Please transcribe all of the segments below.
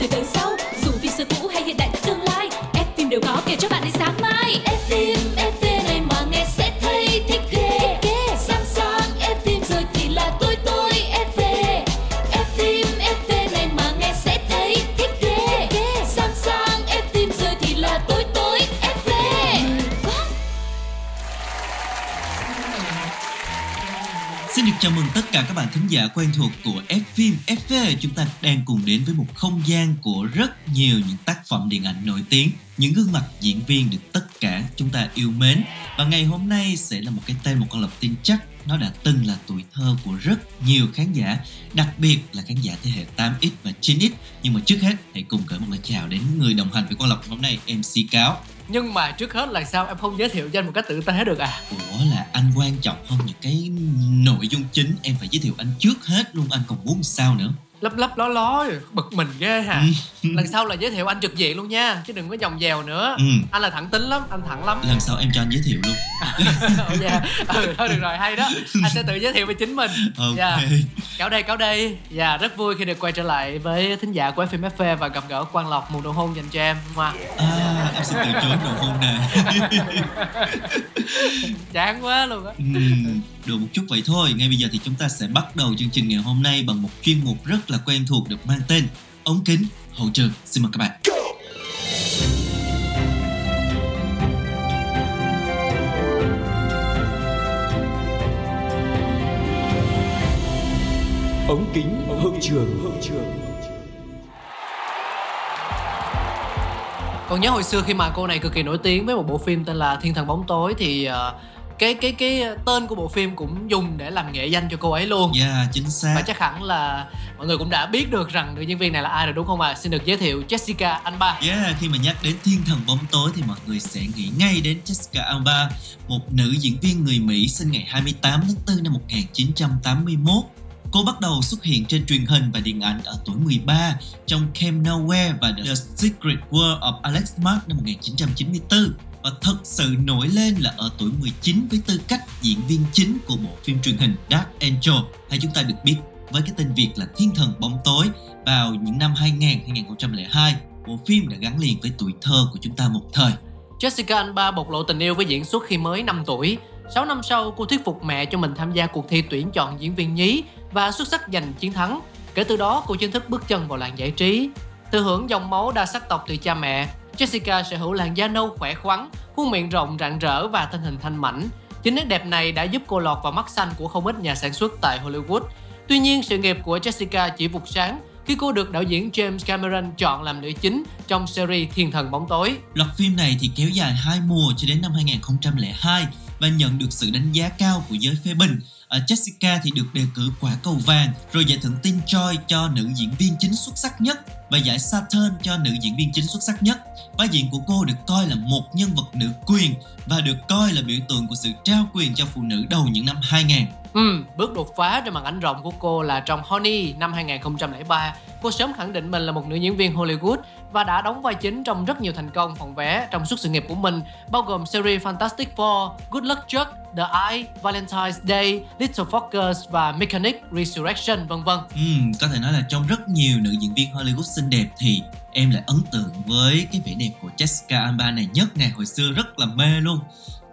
từ từ sau. Dù phim xưa cũ hay hiện đại tới tương lai, F Film đều có kể cho bạn đến sáng mai. F Film, F Film này mà nghe sẽ thấy thích ghê. Sáng sáng F Film rồi thì là tôi F Film. F Film, F Film này mà nghe sẽ thấy thích ghê. Sáng sáng F Film rồi thì là tôi F Film. Xin được chào mừng tất cả các bạn thính giả quen thuộc của F Film FV. Chúng ta đang cùng đến với một không gian của rất nhiều những tác phẩm điện ảnh nổi tiếng, những gương mặt diễn viên được tất cả chúng ta yêu mến. Và ngày hôm nay sẽ là một cái tên, một con lộc tin chắc nó đã từng là tuổi thơ của rất nhiều khán giả, đặc biệt là khán giả thế hệ 8X và 9X. Nhưng mà trước hết hãy cùng gửi một lời chào đến người đồng hành với con lộc hôm nay, MC Cáo. Nhưng mà trước hết là sao em không giới thiệu danh một cách tự tế được à? Ủa là anh quan trọng hơn những cái nội dung chính, em phải giới thiệu anh trước hết luôn, anh còn muốn sao nữa? Lấp ló ló bực mình ghê hả? Lần sau là giới thiệu anh trực diện luôn nha, chứ đừng có vòng vèo nữa. Anh là thẳng tính lắm, anh thẳng lắm. Lần sau em cho anh giới thiệu luôn. Thôi được rồi, hay đó, anh sẽ tự giới thiệu về chính mình. Ok. Cáo đây. Dạ, rất vui khi được quay trở lại với thính giả của F Film và gặp gỡ Quang Lộc, một nụ hôn dành cho em. Em sẽ từ chối nụ hôn này. Chán quá luôn á. Được một chút vậy thôi. Ngay bây giờ thì chúng ta sẽ bắt đầu chương trình ngày hôm nay bằng một chuyên mục rất là quen thuộc được mang tên Ống Kính Hậu Trường. Xin mời các bạn. Ống Kính Hậu Trường. Còn nhớ hồi xưa khi mà cô này cực kỳ nổi tiếng với một bộ phim tên là Thiên Thần Bóng Tối thì cái tên của bộ phim cũng dùng để làm nghệ danh cho cô ấy luôn. Dạ, chính xác. Và chắc hẳn là mọi người cũng đã biết được rằng nữ diễn viên này là ai rồi đúng không ạ? Xin được giới thiệu Jessica Alba. Yeah, khi mà nhắc đến Thiên Thần Bóng Tối thì mọi người sẽ nghĩ ngay đến Jessica Alba, một nữ diễn viên người Mỹ sinh ngày 28 tháng 4 năm 1981. Cô bắt đầu xuất hiện trên truyền hình và điện ảnh ở tuổi 13 trong Camp Nowhere và The Secret World of Alex Mack năm 1994. Và thật sự nổi lên là ở tuổi 19 với tư cách diễn viên chính của bộ phim truyền hình Dark Angel, hay chúng ta được biết với cái tên Việt là Thiên Thần Bóng Tối. Vào những năm 2000-2002, bộ phim đã gắn liền với tuổi thơ của chúng ta một thời. Jessica Alba bộc lộ tình yêu với diễn xuất khi mới 5 tuổi. 6 năm sau, cô thuyết phục mẹ cho mình tham gia cuộc thi tuyển chọn diễn viên nhí và xuất sắc giành chiến thắng. Kể từ đó, cô chính thức bước chân vào làng giải trí. Thừa hưởng dòng máu đa sắc tộc từ cha mẹ, Jessica sở hữu làn da nâu khỏe khoắn, khuôn miệng rộng rạng rỡ và thân hình thanh mảnh. Chính nét đẹp này đã giúp cô lọt vào mắt xanh của không ít nhà sản xuất tại Hollywood. Tuy nhiên, sự nghiệp của Jessica chỉ vụt sáng khi cô được đạo diễn James Cameron chọn làm nữ chính trong series Thiên Thần Bóng Tối. Loạt phim này thì kéo dài 2 mùa cho đến năm 2002 và nhận được sự đánh giá cao của giới phê bình. Jessica thì được đề cử quả cầu vàng, rồi giải thưởng Teen Choice cho nữ diễn viên chính xuất sắc nhất và giải Saturn cho nữ diễn viên chính xuất sắc nhất. Vai diễn của cô được coi là một nhân vật nữ quyền và được coi là biểu tượng của sự trao quyền cho phụ nữ đầu những năm 2000. Bước đột phá trên màn ảnh rộng của cô là trong Honey năm 2003. Cô sớm khẳng định mình là một nữ diễn viên Hollywood và đã đóng vai chính trong rất nhiều thành công phòng vé trong suốt sự nghiệp của mình, bao gồm series Fantastic Four, Good Luck Chuck, The Eye, Valentine's Day, Little Focus và Mechanic Resurrection, vân vân. Có thể nói là trong rất nhiều nữ diễn viên Hollywood xinh đẹp thì em lại ấn tượng với cái vẻ đẹp của Jessica Alba này nhất nè, hồi xưa rất là mê luôn.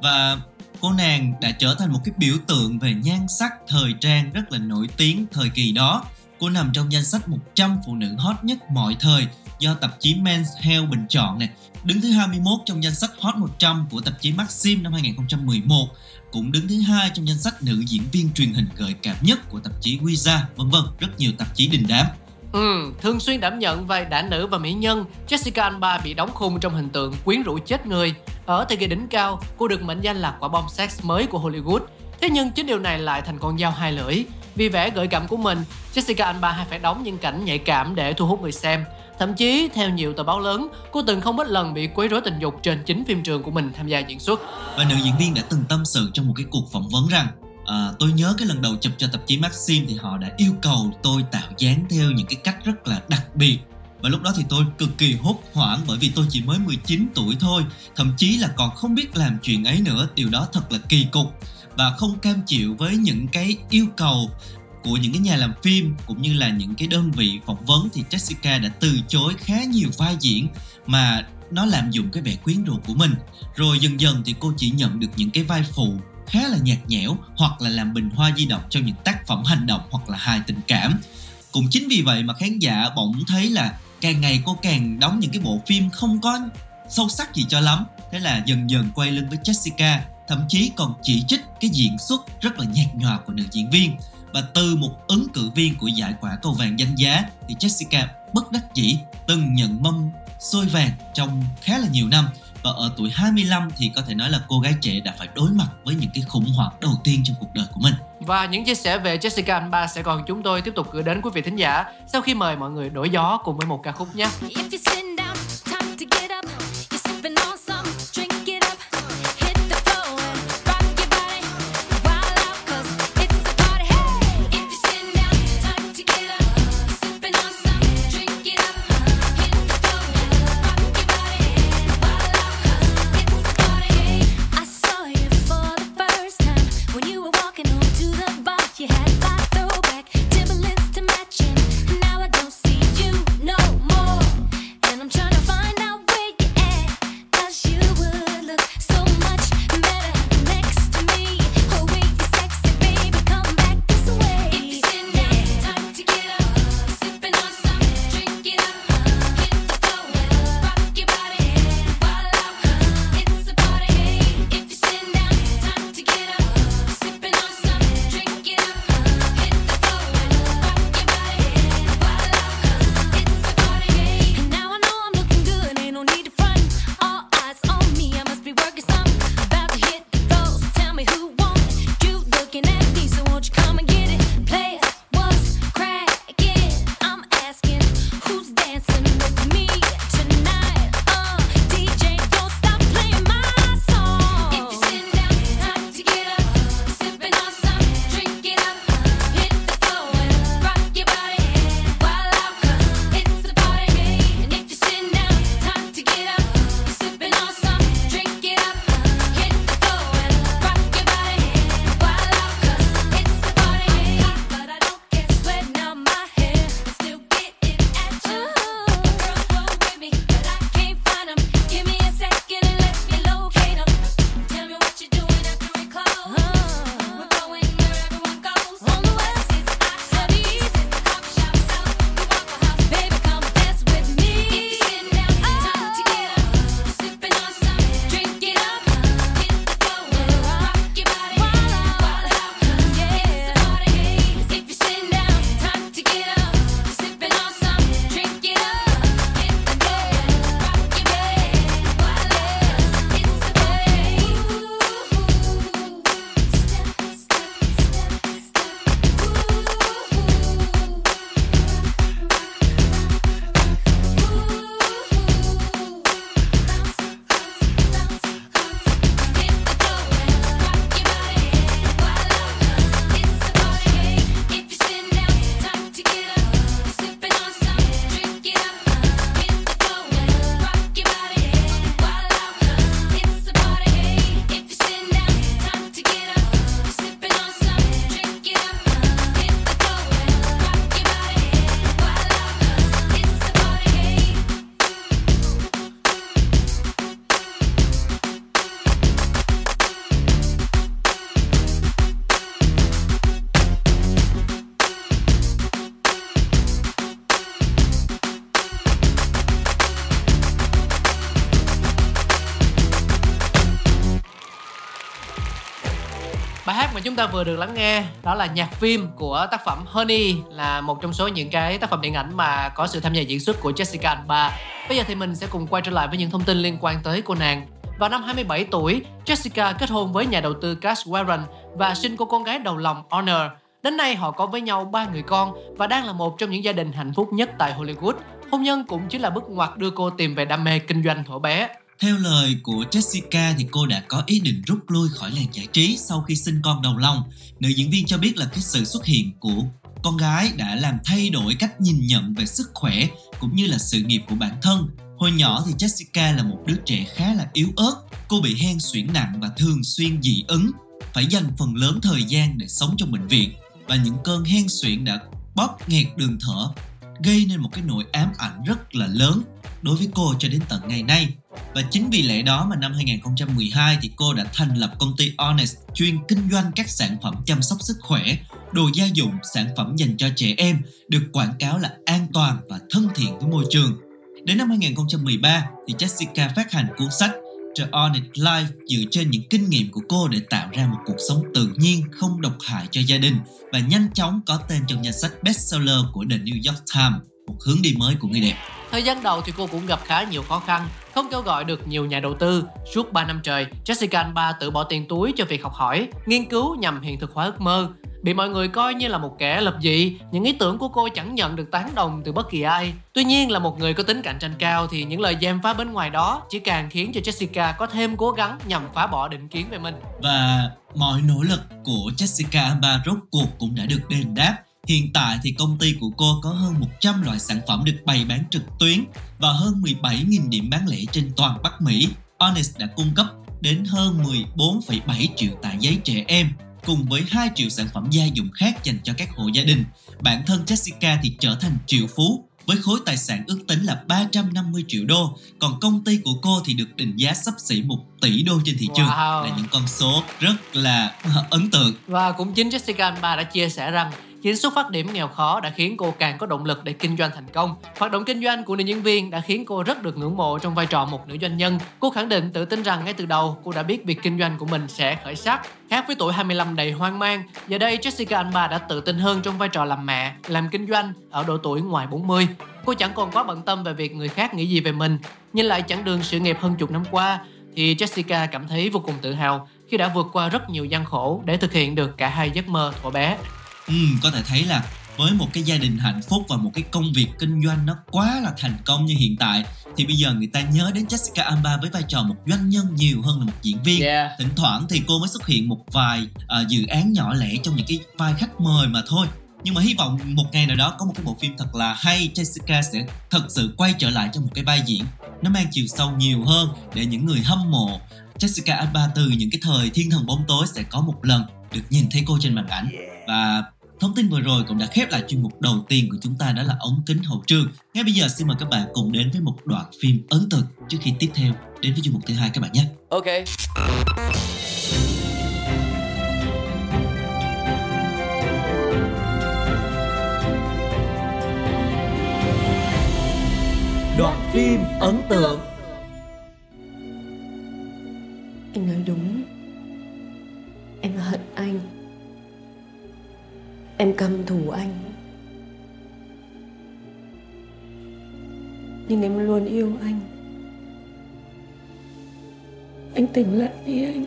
Và cô nàng đã trở thành một cái biểu tượng về nhan sắc thời trang rất là nổi tiếng thời kỳ đó. Cô nằm trong danh sách 100 phụ nữ hot nhất mọi thời do tạp chí Men's Health bình chọn nè, đứng thứ 21 trong danh sách Hot 100 của tạp chí Maxim năm 2011, cũng đứng thứ 2 trong danh sách nữ diễn viên truyền hình gợi cảm nhất của tạp chí Wiza, vân vân, rất nhiều tạp chí đình đám. Thường xuyên đảm nhận vai đả nữ và mỹ nhân, Jessica Alba bị đóng khung trong hình tượng quyến rũ chết người. Ở thời kỳ đỉnh cao, cô được mệnh danh là quả bom sex mới của Hollywood. Thế nhưng chính điều này lại thành con dao hai lưỡi. Vì vẻ gợi cảm của mình, Jessica Alba hay phải đóng những cảnh nhạy cảm để thu hút người xem. Thậm chí, theo nhiều tờ báo lớn, cô từng không ít lần bị quấy rối tình dục trên chính phim trường của mình tham gia diễn xuất. Và nữ diễn viên đã từng tâm sự trong một cái cuộc phỏng vấn rằng tôi nhớ cái lần đầu chụp cho tạp chí Maxim thì họ đã yêu cầu tôi tạo dáng theo những cái cách rất là đặc biệt. Và lúc đó thì tôi cực kỳ hốt hoảng bởi vì tôi chỉ mới 19 tuổi thôi, thậm chí là còn không biết làm chuyện ấy nữa. Điều đó thật là kỳ cục và không cam chịu với những cái yêu cầu của những cái nhà làm phim cũng như là những cái đơn vị phỏng vấn, thì Jessica đã từ chối khá nhiều vai diễn mà nó lạm dụng cái vẻ quyến rũ của mình. Rồi dần dần thì cô chỉ nhận được những cái vai phụ khá là nhạt nhẽo hoặc là làm bình hoa di động cho những tác phẩm hành động hoặc là hài tình cảm. Cũng chính vì vậy mà khán giả bỗng thấy là càng ngày cô càng đóng những cái bộ phim không có sâu sắc gì cho lắm. Thế là dần dần quay lưng với Jessica, thậm chí còn chỉ trích cái diễn xuất rất là nhạt nhòa của nữ diễn viên. Và từ một ứng cử viên của giải Quả Cầu Vàng danh giá thì Jessica bất đắc dĩ từng nhận mâm xôi vàng trong khá là nhiều năm. Và ở tuổi 25 thì có thể nói là cô gái trẻ đã phải đối mặt với những cái khủng hoảng đầu tiên trong cuộc đời của mình. Và những chia sẻ về Jessica Alba sẽ còn chúng tôi tiếp tục gửi đến quý vị thính giả sau khi mời mọi người đổi gió cùng với một ca khúc nhé. Chúng ta vừa được lắng nghe đó là nhạc phim của tác phẩm Honey, là một trong số những cái tác phẩm điện ảnh mà có sự tham gia diễn xuất của Jessica Alba. Bây giờ thì mình sẽ cùng quay trở lại với những thông tin liên quan tới cô nàng. Vào năm 27 tuổi, Jessica kết hôn với nhà đầu tư Cash Warren và sinh cô con gái đầu lòng Honor. Đến nay họ có với nhau 3 người con và đang là một trong những gia đình hạnh phúc nhất tại Hollywood. Hôn nhân cũng chính là bước ngoặt đưa cô tìm về đam mê kinh doanh thuở bé. Theo lời của Jessica thì cô đã có ý định rút lui khỏi làng giải trí sau khi sinh con đầu lòng. Nữ diễn viên cho biết là cái sự xuất hiện của Con gái đã làm thay đổi cách nhìn nhận về sức khỏe cũng như là sự nghiệp của bản thân. Hồi nhỏ thì Jessica là một đứa trẻ khá là yếu ớt. Cô bị hen suyễn nặng và thường xuyên dị ứng, phải dành phần lớn thời gian để sống trong bệnh viện. Và những cơn hen suyễn đã bóp nghẹt đường thở, gây nên một cái nỗi ám ảnh rất là lớn đối với cô cho đến tận ngày nay. Và chính vì lẽ đó mà năm 2012 thì cô đã thành lập công ty Honest, chuyên kinh doanh các sản phẩm chăm sóc sức khỏe, đồ gia dụng, sản phẩm dành cho trẻ em, được quảng cáo là an toàn và thân thiện với môi trường. Đến năm 2013 thì Jessica phát hành cuốn sách The Honest Life dựa trên những kinh nghiệm của cô để tạo ra một cuộc sống tự nhiên, không độc hại cho gia đình, và nhanh chóng có tên trong danh sách bestseller của The New York Times, một hướng đi mới của người đẹp. Thời gian đầu thì cô cũng gặp khá nhiều khó khăn, không kêu gọi được nhiều nhà đầu tư. Suốt 3 năm trời, Jessica Alba tự bỏ tiền túi cho việc học hỏi, nghiên cứu nhằm hiện thực hóa ước mơ. Bị mọi người coi như là một kẻ lập dị, những ý tưởng của cô chẳng nhận được tán đồng từ bất kỳ ai. Tuy nhiên, là một người có tính cạnh tranh cao thì những lời gièm pha bên ngoài đó chỉ càng khiến cho Jessica có thêm cố gắng nhằm phá bỏ định kiến về mình. Và mọi nỗ lực của Jessica Alba rốt cuộc cũng đã được đền đáp. Hiện tại thì công ty của cô có hơn 100 loại sản phẩm được bày bán trực tuyến và hơn 17.000 điểm bán lẻ trên toàn Bắc Mỹ. Honest đã cung cấp đến hơn 14,7 triệu tờ giấy trẻ em, cùng với 2 triệu sản phẩm gia dụng khác dành cho các hộ gia đình. Bản thân Jessica thì trở thành triệu phú với khối tài sản ước tính là 350 triệu đô, còn công ty của cô thì được định giá xấp xỉ 1 tỷ đô trên thị trường. Wow. Là những con số rất là ấn tượng. Và cũng chính Jessica Alba đã chia sẻ rằng chính xuất phát điểm nghèo khó đã khiến cô càng có động lực để kinh doanh thành công. Hoạt động kinh doanh của nữ diễn viên đã khiến cô rất được ngưỡng mộ trong vai trò một nữ doanh nhân. Cô khẳng định tự tin rằng ngay từ đầu cô đã biết việc kinh doanh của mình sẽ khởi sắc. Khác với tuổi 25 đầy hoang mang, giờ đây Jessica Alba đã tự tin hơn trong vai trò làm mẹ, làm kinh doanh ở độ tuổi ngoài 40. Cô chẳng còn quá bận tâm về việc người khác nghĩ gì về mình. Nhìn lại chặng đường sự nghiệp hơn chục năm qua thì Jessica cảm thấy vô cùng tự hào khi đã vượt qua rất nhiều gian khổ để thực hiện được cả hai giấc mơ thuở bé. Có thể thấy là với một cái gia đình hạnh phúc và một cái công việc kinh doanh nó quá là thành công như hiện tại thì bây giờ người ta nhớ đến Jessica Alba với vai trò một doanh nhân nhiều hơn là một diễn viên. Yeah. Thỉnh thoảng thì cô mới xuất hiện một vài dự án nhỏ lẻ trong những cái vai khách mời mà thôi. Nhưng mà hy vọng một ngày nào đó có một cái bộ phim thật là hay, Jessica sẽ thật sự quay trở lại trong một cái vai diễn nó mang chiều sâu nhiều hơn để những người hâm mộ Jessica Alba từ những cái thời Thiên Thần Bóng Tối sẽ có một lần được nhìn thấy cô trên màn ảnh. Và thông tin vừa rồi cũng đã khép lại chuyên mục đầu tiên của chúng ta, đó là ống kính hậu trường. Ngay bây giờ xin mời các bạn cùng đến với một đoạn phim ấn tượng trước khi tiếp theo đến với chuyên mục thứ hai các bạn nhé. Ok. Đoạn phim ấn tượng. Anh nói đúng. Em hận anh. Em căm thù anh. Nhưng em luôn yêu anh. Anh tỉnh lại đi anh.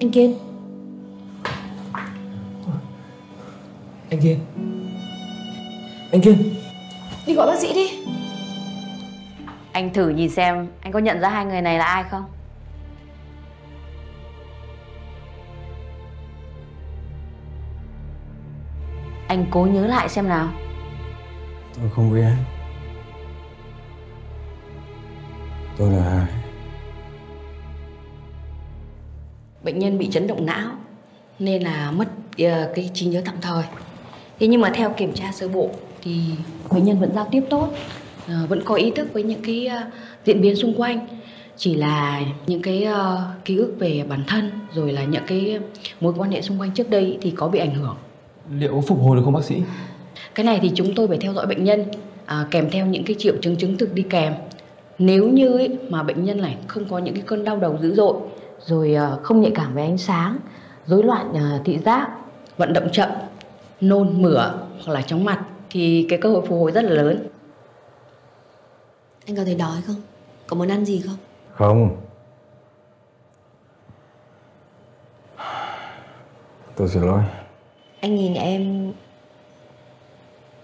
Anh Kiên. Anh Kiên. Anh Kiên. Đi gọi bác sĩ đi. Anh thử nhìn xem anh có nhận ra hai người này là ai không? Anh cố nhớ lại xem nào. Tôi không biết. Tôi là ai? Bệnh nhân bị chấn động não nên là mất cái trí nhớ tạm thời. Thế nhưng mà theo kiểm tra sơ bộ thì bệnh nhân vẫn giao tiếp tốt, vẫn có ý thức với những cái diễn biến xung quanh. Chỉ là những cái ký ức về bản thân rồi là những cái mối quan hệ xung quanh trước đây thì có bị ảnh hưởng. Liệu phục hồi được không bác sĩ? Cái này thì chúng tôi phải theo dõi bệnh nhân kèm theo những cái triệu chứng chứng thực đi kèm. Nếu như mà bệnh nhân này không có những cái cơn đau đầu dữ dội, rồi không nhạy cảm với ánh sáng, rối loạn thị giác, vận động chậm, nôn mửa hoặc là chóng mặt thì cái cơ hội phục hồi rất là lớn. Anh có thấy đói không? Có muốn ăn gì không? Không. Tôi xin lỗi. Anh nhìn em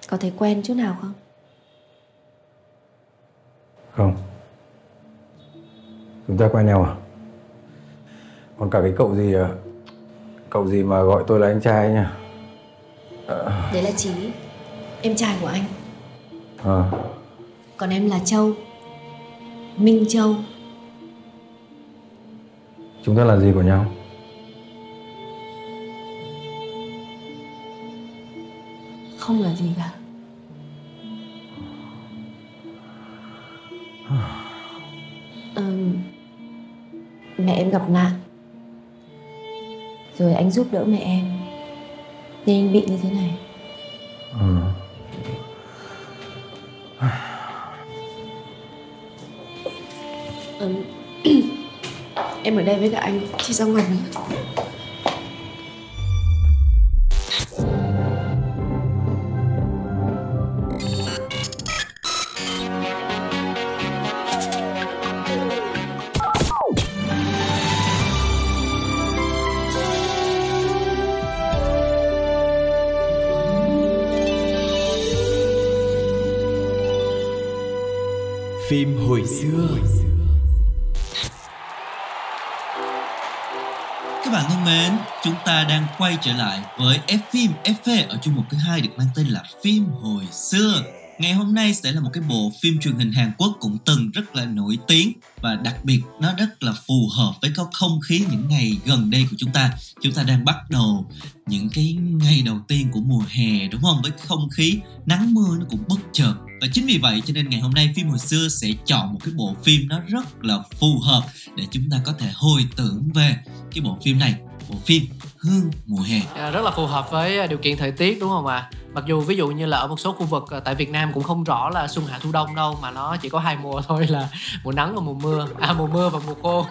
có thấy quen chút nào không? Không. Chúng ta quen nhau à? Còn cả cái cậu gì mà gọi tôi là anh trai nhỉ? Đấy là Chí, em trai của anh. Còn em là Châu, Minh Châu. Chúng ta là gì của nhau? Không là gì cả. Mẹ em gặp nạn, rồi anh giúp đỡ mẹ em nên anh bị như thế này. Em ở đây với cả anh, chị ra ngoài nữa. Phim hồi xưa. Các bạn thân mến, chúng ta đang quay trở lại với F Film FV ở chuyên mục thứ 2 được mang tên là Phim hồi xưa. Ngày hôm nay sẽ là một cái bộ phim truyền hình Hàn Quốc cũng từng rất là nổi tiếng, và đặc biệt nó rất là phù hợp với cái không khí những ngày gần đây của chúng ta. Chúng ta đang bắt đầu những cái ngày đầu tiên của mùa hè, đúng không? Với không khí nắng mưa nó cũng bất chợt. Và chính vì vậy cho nên ngày hôm nay Phim hồi xưa sẽ chọn một cái bộ phim nó rất là phù hợp để chúng ta có thể hồi tưởng về cái bộ phim này, bộ phim Hương Mùa Hè. Rất là phù hợp với điều kiện thời tiết, đúng không ạ? Mặc dù ví dụ như là ở một số khu vực tại Việt Nam cũng không rõ là xuân hạ thu đông đâu, mà nó chỉ có hai mùa thôi, là mùa nắng và mùa mưa, mùa mưa và mùa khô.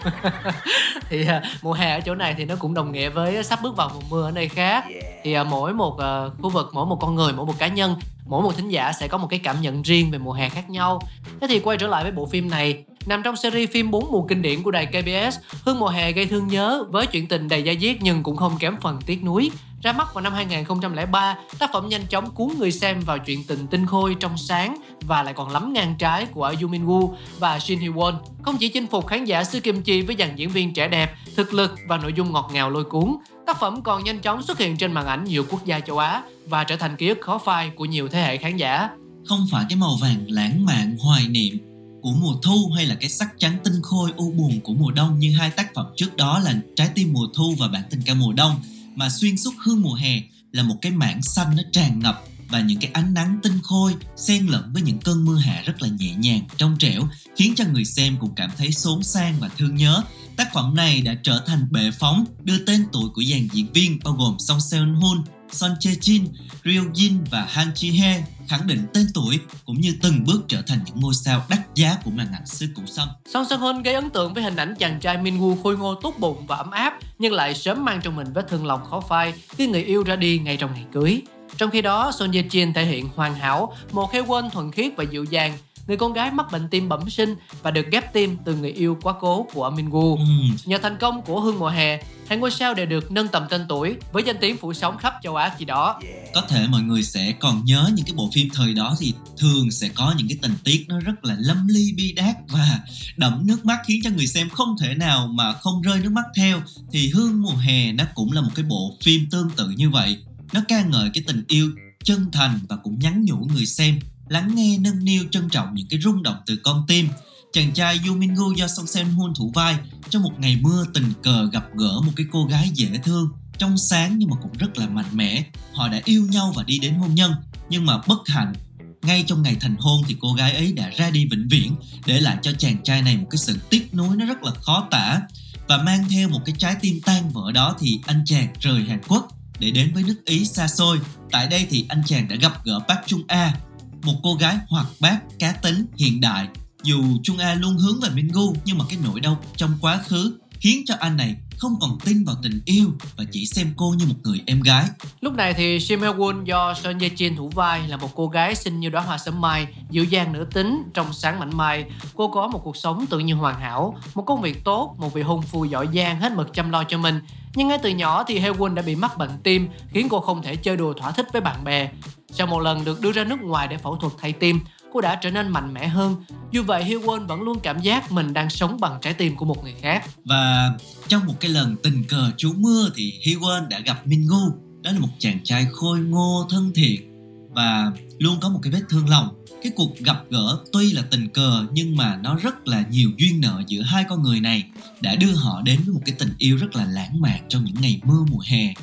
Thì mùa hè ở chỗ này thì nó cũng đồng nghĩa với sắp bước vào mùa mưa ở nơi khác. Thì mỗi một khu vực, mỗi một con người, mỗi một cá nhân, mỗi một thính giả sẽ có một cái cảm nhận riêng về mùa hè khác nhau. Thế thì quay trở lại với bộ phim này, nằm trong series phim 4 mùa kinh điển của đài KBS, Hương Mùa Hè gây thương nhớ với chuyện tình đầy da diết nhưng cũng không kém phần tiếc nuối. Ra mắt vào năm 2003, tác phẩm nhanh chóng cuốn người xem vào chuyện tình tinh khôi, trong sáng và lại còn lắm ngang trái của Yoo Min-woo và Shin Hye-won. Không chỉ chinh phục khán giả xứ Kim Chi với dàn diễn viên trẻ đẹp, thực lực và nội dung ngọt ngào lôi cuốn, tác phẩm còn nhanh chóng xuất hiện trên màn ảnh nhiều quốc gia châu Á và trở thành ký ức khó phai của nhiều thế hệ khán giả. Không phải cái màu vàng lãng mạn hoài niệm của mùa thu hay là cái sắc trắng tinh khôi u buồn của mùa đông như hai tác phẩm trước đó là Trái tim mùa thu và Bản tình ca mùa đông, mà xuyên suốt Hương Mùa Hè là một cái mảng xanh nó tràn ngập và những cái ánh nắng tinh khôi xen lẫn với những cơn mưa hạ rất là nhẹ nhàng, trong trẻo, khiến cho người xem cũng cảm thấy xốn sang và thương nhớ. Tác phẩm này đã trở thành bệ phóng đưa tên tuổi của dàn diễn viên bao gồm Song Seung-heon, Son Ye Jin, Ryu Jin và Han Ji Hye, khẳng định tên tuổi cũng như từng bước trở thành những ngôi sao đắt giá của màn ảnh xứ Củ Sâm. Song Seung-heon gây ấn tượng với hình ảnh chàng trai Min-woo khôi ngô tốt bụng và ấm áp, nhưng lại sớm mang trong mình vết thương lòng khó phai khi người yêu ra đi ngay trong ngày cưới. Trong khi đó, Son Ye Jin thể hiện hoàn hảo, một Hye-won thuần khiết và dịu dàng, người con gái mắc bệnh tim bẩm sinh và được ghép tim từ người yêu quá cố của Min-woo. Nhờ thành công của Hương Mùa Hè, hai ngôi sao đều được nâng tầm tên tuổi với danh tiếng phủ sóng khắp châu Á khi đó. Có thể mọi người sẽ còn nhớ những cái bộ phim thời đó thì thường sẽ có những cái tình tiết nó rất là lâm ly bi đát và đẫm nước mắt, khiến cho người xem không thể nào mà không rơi nước mắt theo. Thì Hương Mùa Hè nó cũng là một cái bộ phim tương tự như vậy. Nó ca ngợi cái tình yêu chân thành và cũng nhắn nhủ người xem lắng nghe, nâng niu, trân trọng những cái rung động từ con tim. Chàng trai Yoo Min-woo do Song Seung-heon thủ vai trong một ngày mưa tình cờ gặp gỡ một cái cô gái dễ thương, trong sáng nhưng mà cũng rất là mạnh mẽ. Họ đã yêu nhau và đi đến hôn nhân, nhưng mà bất hạnh ngay trong ngày thành hôn thì cô gái ấy đã ra đi vĩnh viễn, để lại cho chàng trai này một cái sự tiếc nuối nó rất là khó tả. Và mang theo một cái trái tim tan vỡ đó thì anh chàng rời Hàn Quốc để đến với nước Ý xa xôi. Tại đây thì anh chàng đã gặp gỡ Park Chung-a, một cô gái hoạt bát, cá tính, hiện đại. Dù Chung A luôn hướng về Min-woo, nhưng mà cái nỗi đau trong quá khứ khiến cho anh này không còn tin vào tình yêu và chỉ xem cô như một người em gái. Lúc này thì Shin Hye-won do Son Ye Jin thủ vai là một cô gái xinh như đóa hoa sớm mai, dịu dàng nữ tính, trong sáng mảnh mai. Cô có một cuộc sống tự nhiên hoàn hảo, một công việc tốt, một vị hôn phu giỏi giang hết mực chăm lo cho mình. Nhưng ngay từ nhỏ thì Hye-won đã bị mắc bệnh tim, khiến cô không thể chơi đùa thỏa thích với bạn bè. Sau một lần được đưa ra nước ngoài để phẫu thuật thay tim, cô đã trở nên mạnh mẽ hơn. Dù vậy, Hye-won vẫn luôn cảm giác mình đang sống bằng trái tim của một người khác. Và trong một cái lần tình cờ trú mưa thì Hye-won đã gặp Min-gu. Đó là một chàng trai khôi ngô, thân thiện và luôn có một cái vết thương lòng. Cái cuộc gặp gỡ tuy là tình cờ nhưng mà nó rất là nhiều duyên nợ giữa hai con người này đã đưa họ đến với một cái tình yêu rất là lãng mạn trong những ngày mưa mùa hè.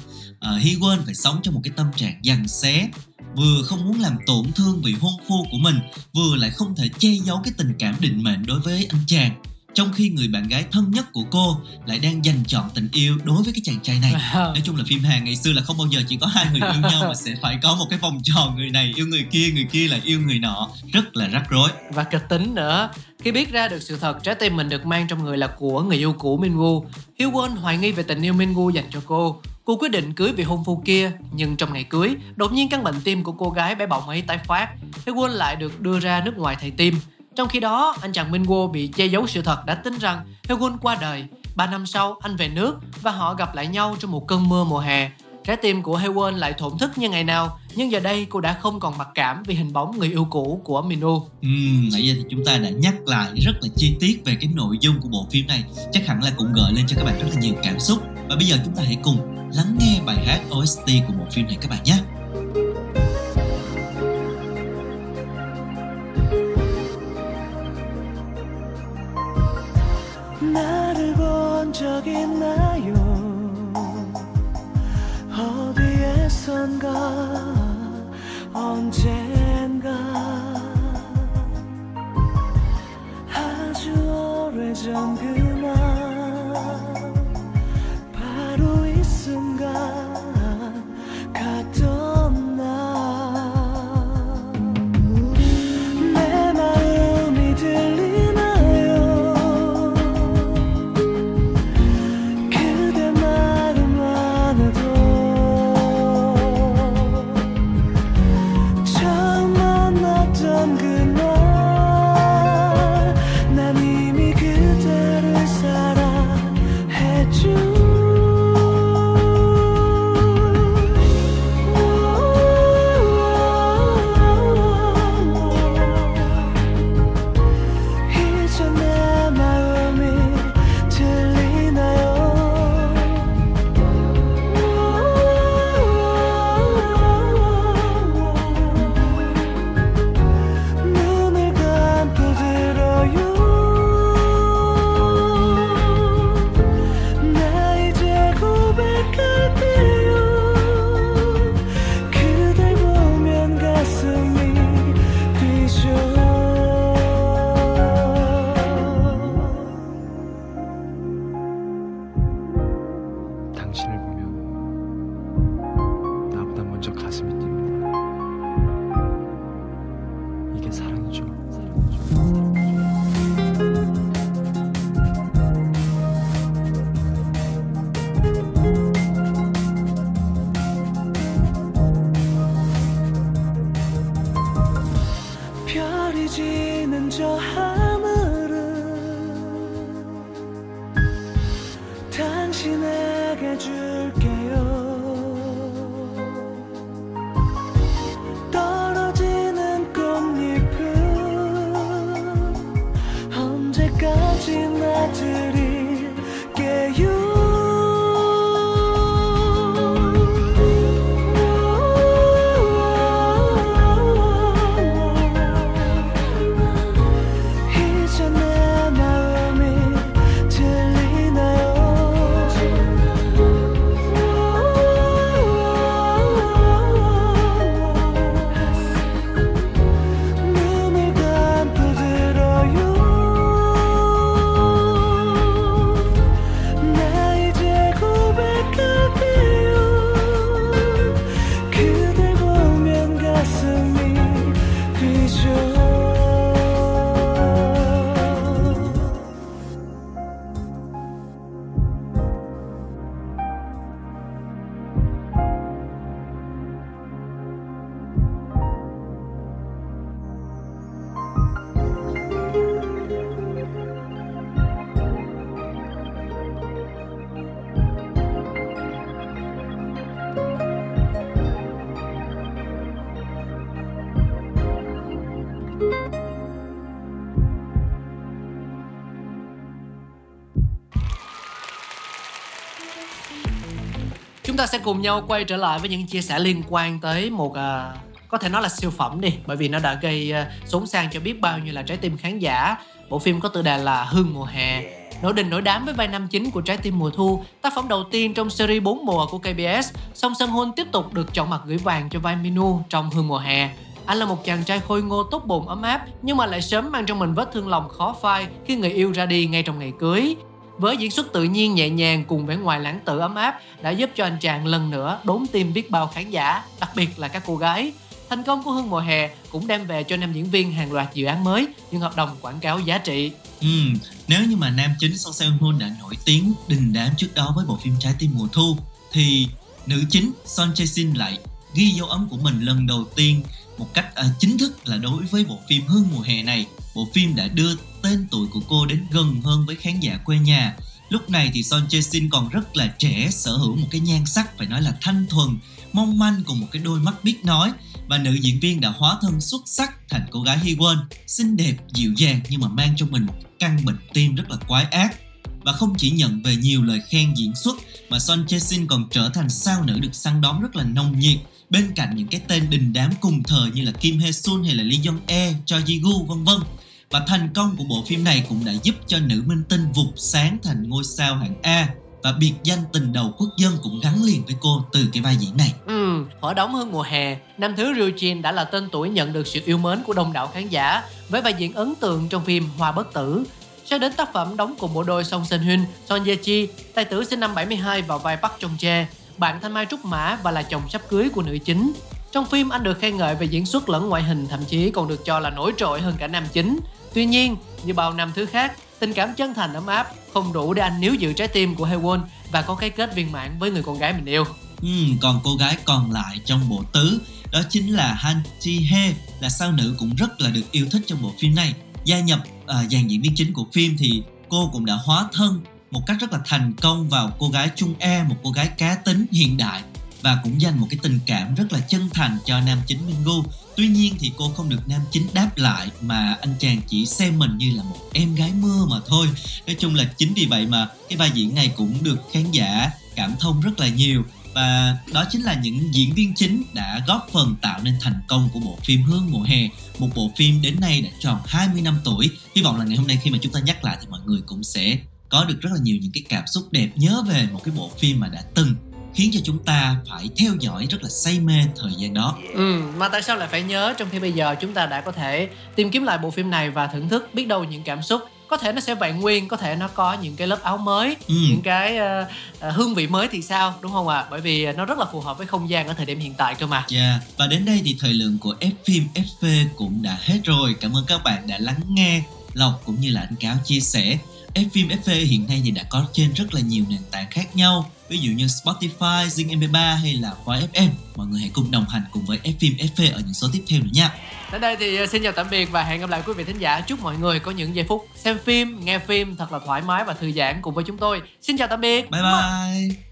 Hye-won phải sống trong một cái tâm trạng giằng xé, vừa không muốn làm tổn thương vị hôn phu của mình, vừa lại không thể che giấu cái tình cảm định mệnh đối với anh chàng, trong khi người bạn gái thân nhất của cô lại đang dành trọn tình yêu đối với cái chàng trai này. Nói chung là phim Hàn ngày xưa là không bao giờ chỉ có hai người yêu nhau mà sẽ phải có một cái vòng tròn, người này yêu người kia lại yêu người nọ, rất là rắc rối và kịch tính nữa. Khi biết ra được sự thật trái tim mình được mang trong người là của người yêu cũ Min-woo, Hye-won hoài nghi về tình yêu Min-woo dành cho cô. Cô quyết định cưới vị hôn phu kia, nhưng trong ngày cưới, đột nhiên căn bệnh tim của cô gái bé bỏng ấy tái phát. Hye-won lại được đưa ra nước ngoài thầy tim. Trong khi đó, anh chàng Min-woo bị che giấu sự thật đã tính rằng Hye-won qua đời. 3 năm sau, anh về nước và họ gặp lại nhau trong một cơn mưa mùa hè. Trái tim của Hye-won lại thổn thức như ngày nào, nhưng giờ đây cô đã không còn mặc cảm vì hình bóng người yêu cũ của Min-woo. Nãy giờ thì chúng ta đã nhắc lại rất là chi tiết về cái nội dung của bộ phim này. Chắc hẳn là cũng gợi lên cho các bạn rất là nhiều cảm xúc. Và bây giờ chúng ta hãy cùng lắng nghe bài hát OST của bộ phim này các bạn nhé. 나를 본 적 있나요? 어디에선가 언젠가 아주 오래전 그날 바로 이 순간 갔던 날내 마음이 들리 chúng ta sẽ cùng nhau quay trở lại với những chia sẻ liên quan tới một có thể nói là siêu phẩm đi, bởi vì nó đã gây xốn xang cho biết bao nhiêu là trái tim khán giả. Bộ phim có tựa đề là Hương Mùa Hè, nổi đình nổi đám với vai nam chính của Trái tim mùa thu, tác phẩm đầu tiên trong series 4 mùa của KBS. Song Seung-heon tiếp tục được chọn mặt gửi vàng cho vai Minu trong Hương Mùa Hè. Anh là một chàng trai khôi ngô tốt bụng ấm áp, nhưng mà lại sớm mang trong mình vết thương lòng khó phai khi người yêu ra đi ngay trong ngày cưới. Với diễn xuất tự nhiên nhẹ nhàng cùng vẻ ngoài lãng tử ấm áp đã giúp cho anh chàng lần nữa đốn tim biết bao khán giả, đặc biệt là các cô gái. Thành công của Hương Mùa Hè cũng đem về cho nam diễn viên hàng loạt dự án mới, những hợp đồng quảng cáo giá trị. Nếu như mà nam chính Song Seung-heon đã nổi tiếng đình đám trước đó với bộ phim Trái tim mùa thu, thì nữ chính Son Ye Jin lại ghi dấu ấn của mình lần đầu tiên một cách chính thức là đối với bộ phim Hương Mùa Hè này. Bộ phim đã đưa tên tuổi của cô đến gần hơn với khán giả quê nhà. Lúc này thì Son Ye Jin còn rất là trẻ, sở hữu một cái nhan sắc phải nói là thanh thuần, mong manh cùng một cái đôi mắt biết nói. Và nữ diễn viên đã hóa thân xuất sắc thành cô gái Hye-won, xinh đẹp, dịu dàng nhưng mà mang trong mình một căn bệnh tim rất là quái ác. Và không chỉ nhận về nhiều lời khen diễn xuất mà Son Ye Jin còn trở thành sao nữ được săn đón rất là nồng nhiệt, bên cạnh những cái tên đình đám cùng thời như là Kim Hye-sun hay là Lee Jong-e, Cho Ji-gu vân vân. Và thành công của bộ phim này cũng đã giúp cho nữ minh tinh vụt sáng thành ngôi sao hạng A, và biệt danh tình đầu quốc dân cũng gắn liền với cô từ cái vai diễn này. Ở đóng Hương Mùa Hè, nam thứ Ryu Jin đã là tên tuổi nhận được sự yêu mến của đông đảo khán giả với vai diễn ấn tượng trong phim Hoa Bất Tử. Sau đến tác phẩm đóng cùng bộ đôi Song Seung-heon, Son Ye Jin, tài tử sinh năm 72 vào vai Park Jong Jae, bạn thanh mai trúc mã và là chồng sắp cưới của nữ chính. Trong phim anh được khen ngợi về diễn xuất lẫn ngoại hình, thậm chí còn được cho là nổi trội hơn cả nam chính. Tuy nhiên, như bao nam thứ khác, tình cảm chân thành ấm áp không đủ để anh níu giữ trái tim của Hye-won và có cái kết viên mãn với người con gái mình yêu. Còn cô gái còn lại trong bộ tứ đó chính là Han Ji Hye, là sao nữ cũng rất là được yêu thích trong bộ phim này. Gia nhập dàn diễn viên chính của phim thì cô cũng đã hóa thân một cách rất là thành công vào cô gái Chung E, một cô gái cá tính hiện đại, và cũng dành một cái tình cảm rất là chân thành cho nam chính Mingu. Tuy nhiên thì cô không được nam chính đáp lại, mà anh chàng chỉ xem mình như là một em gái mưa mà thôi. Nói chung là chính vì vậy mà cái vai diễn này cũng được khán giả cảm thông rất là nhiều. Và đó chính là những diễn viên chính đã góp phần tạo nên thành công của bộ phim Hương Mùa Hè. Một bộ phim đến nay đã tròn 20 năm tuổi. Hy vọng là ngày hôm nay khi mà chúng ta nhắc lại thì mọi người cũng sẽ có được rất là nhiều những cái cảm xúc đẹp, nhớ về một cái bộ phim mà đã từng khiến cho chúng ta phải theo dõi rất là say mê thời gian đó. Mà tại sao lại phải nhớ, trong khi bây giờ chúng ta đã có thể tìm kiếm lại bộ phim này và thưởng thức, biết đâu những cảm xúc có thể nó sẽ vẹn nguyên, có thể nó có những cái lớp áo mới, những cái hương vị mới thì sao, đúng không ạ? Bởi vì nó rất là phù hợp với không gian ở thời điểm hiện tại cơ mà. Và đến đây thì thời lượng của F Film FV cũng đã hết rồi. Cảm ơn các bạn đã lắng nghe Lộc cũng như là anh Cáo chia sẻ. F Film FV hiện nay thì đã có trên rất là nhiều nền tảng khác nhau, ví dụ như Spotify, Zing MP3 hay là YFM. Mọi người hãy cùng đồng hành cùng với F Film FV ở những số tiếp theo nữa nha. Đến đây thì xin chào tạm biệt và hẹn gặp lại quý vị thính giả. Chúc mọi người có những giây phút xem phim, nghe phim thật là thoải mái và thư giãn cùng với chúng tôi. Xin chào tạm biệt. Bye bye.